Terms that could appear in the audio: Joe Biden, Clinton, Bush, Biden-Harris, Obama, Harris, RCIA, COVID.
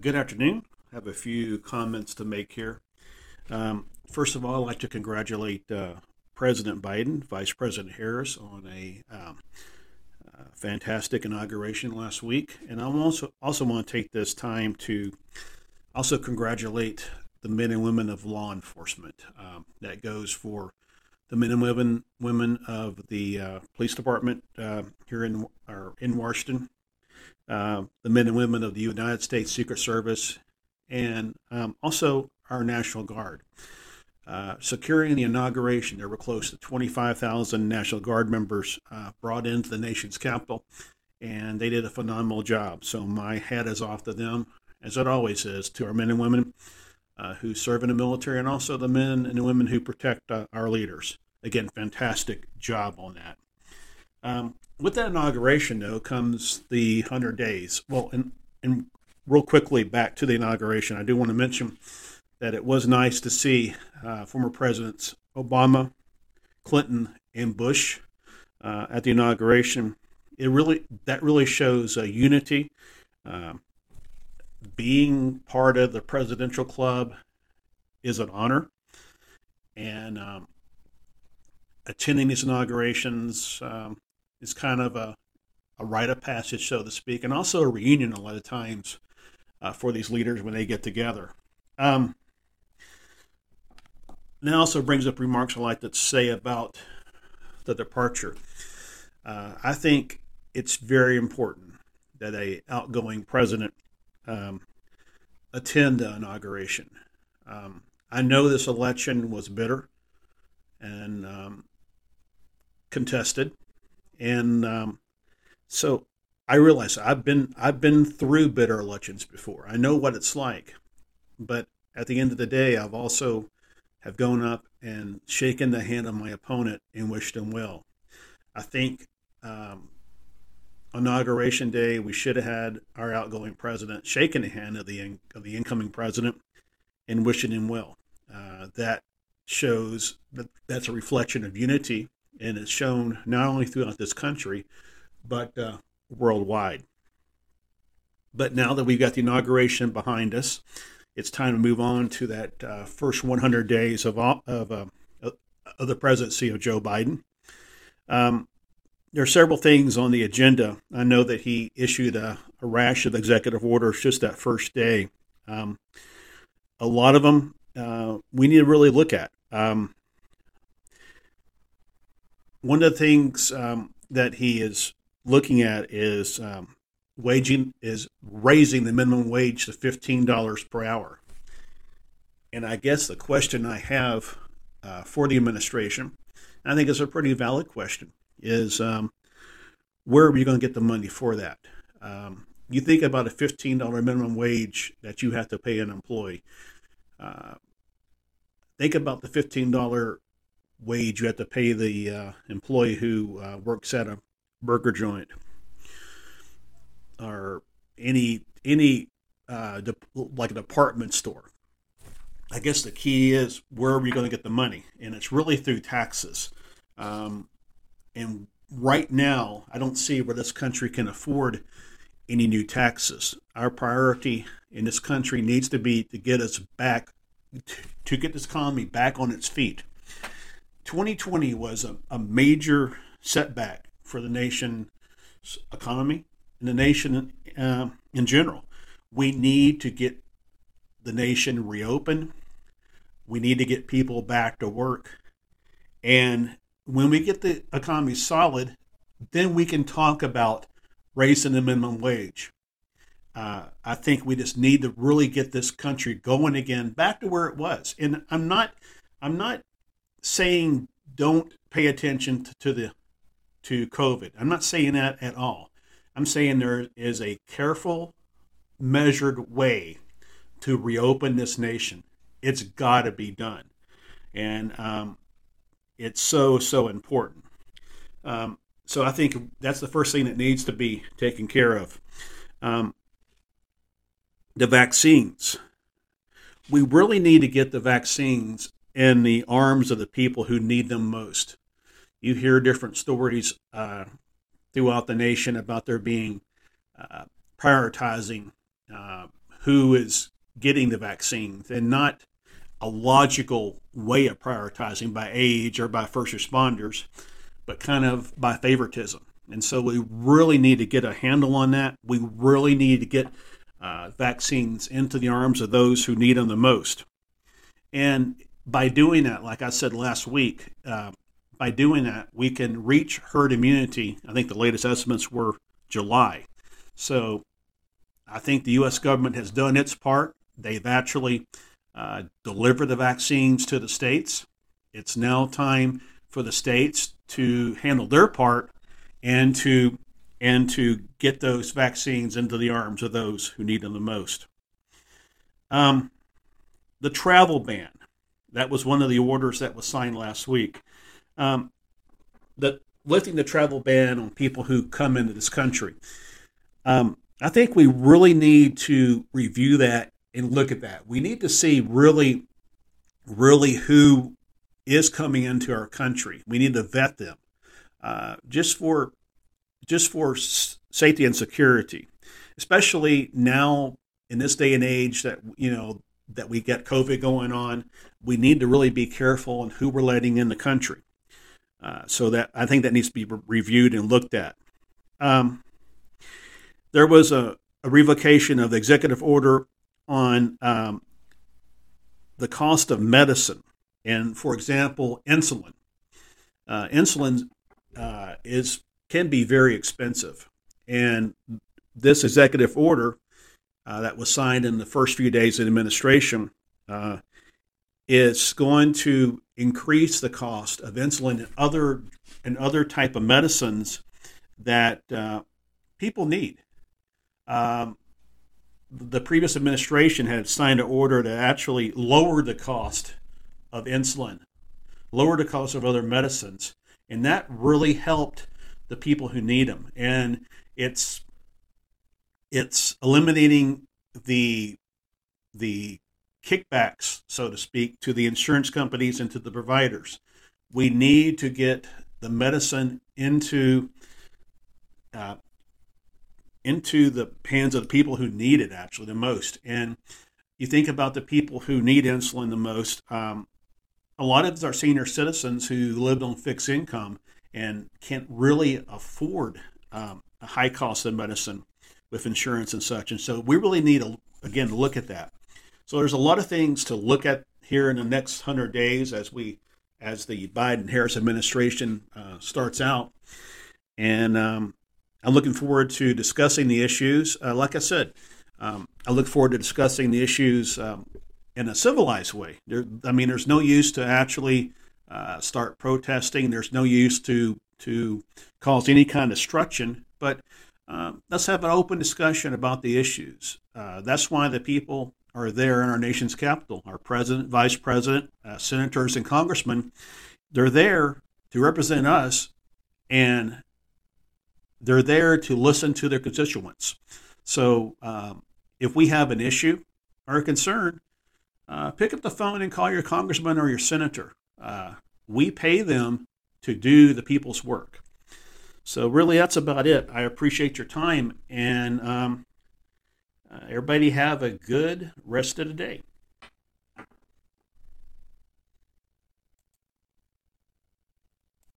Good afternoon. I have a few comments to make here. First of all, I'd like to congratulate President Biden, Vice President Harris on a fantastic inauguration last week. And I also want to take this time to also congratulate the men and women of law enforcement. That goes for the men and women of the police department here in Washington, the men and women of the United States Secret Service, and also our National Guard. Securing the inauguration, there were close to 25,000 National Guard members brought into the nation's capital, and they did a phenomenal job. So my hat is off to them, as it always is, to our men and women who serve in the military, and also the men and women who protect our leaders. Again, fantastic job on that. With that inauguration, though, comes the 100 days. Well, and real quickly back to the inauguration, I do want to mention that it was nice to see former Presidents Obama, Clinton, and Bush at the inauguration. That really shows a unity, being part of the presidential club is an honor, and attending these inaugurations is kind of a rite of passage, so to speak, and also a reunion a lot of times for these leaders when they get together. That also brings up remarks I like to say about the departure. I think it's very important that an outgoing president attend the inauguration. I know this election was bitter and contested, and so I realize I've been through bitter elections before. I know what it's like, but at the end of the day, I've also have gone up and shaken the hand of my opponent and wished him well. I think inauguration day, we should have had our outgoing president shaking the hand of the incoming president and wishing him well. That shows that that's a reflection of unity, and it's shown not only throughout this country, but worldwide. But now that we've got the inauguration behind us, it's time to move on to that first 100 days of the presidency of Joe Biden. There are several things on the agenda. I know that he issued a rash of executive orders just that first day. A lot of them we need to really look at. One of the things that he is looking at is raising the minimum wage to $15 per hour. And I guess the question I have for the administration, I think it's a pretty valid question, is where are you going to get the money for that? You think about a $15 minimum wage that you have to pay an employee. Think about the $15 wage you have to pay the employee who works at a burger joint or any like a department store. I guess the key is, where are we going to get the money? And it's really through taxes. And right now, I don't see where this country can afford any new taxes. Our priority in this country needs to be to get us back, to get this economy back on its feet. 2020 was a major setback for the nation's economy and the nation in general. We need to get the nation reopened. We need to get people back to work. And when we get the economy solid, then we can talk about raising the minimum wage. I think we just need to really get this country going again, back to where it was. And I'm not saying don't pay attention to COVID. I'm not saying that at all. I'm saying there is a careful, measured way to reopen this nation. It's got to be done, and it's so important. So I think that's the first thing that needs to be taken care of. The vaccines. We really need to get the vaccines in the arms of the people who need them most. You hear different stories throughout the nation about there being prioritizing who is getting the vaccines, and not a logical way of prioritizing by age or by first responders, but kind of by favoritism. And so we really need to get a handle on that. We really need to get vaccines into the arms of those who need them the most. And by doing that, like I said last week, by doing that, we can reach herd immunity. I think the latest estimates were July. So I think the U.S. government has done its part. They've actually delivered the vaccines to the states. It's now time for the states to handle their part and to get those vaccines into the arms of those who need them the most. The travel ban, that was one of the orders that was signed last week. Lifting the travel ban on people who come into this country. I think we really need to review that and look at that. We need to see really who is coming into our country. We need to vet them just for safety and security, especially now in this day and age that, that we get COVID going on. We need to really be careful on who we're letting in the country. So that I think that needs to be reviewed and looked at. There was a revocation of the executive order on the cost of medicine. And for example, insulin. Insulin can be very expensive. And this executive order that was signed in the first few days of the administration is going to increase the cost of insulin and other type of medicines that people need. The previous administration had signed an order to actually lower the cost of insulin, lower the cost of other medicines, and that really helped the people who need them. And it's eliminating the kickbacks, so to speak, to the insurance companies and to the providers. We need to get the medicine into the hands of the people who need it actually the most. And you think about the people who need insulin the most. A lot of our senior citizens who lived on fixed income and can't really afford a high cost of medicine with insurance and such. And so we really need, again, to look at that. So there's a lot of things to look at here in the next 100 days as the Biden-Harris administration starts out. And I'm looking forward to discussing the issues. Like I said, I look forward to discussing the issues in a civilized way. There's no use to actually start protesting. There's no use to cause any kind of destruction. But let's have an open discussion about the issues. That's why the people are there in our nation's capital. Our president, vice president, senators, and congressmen, they're there to represent us, and they're there to listen to their constituents. So if we have an issue or a concern, pick up the phone and call your congressman or your senator. We pay them to do the people's work. So really, that's about it. I appreciate your time, and everybody have a good rest of the day.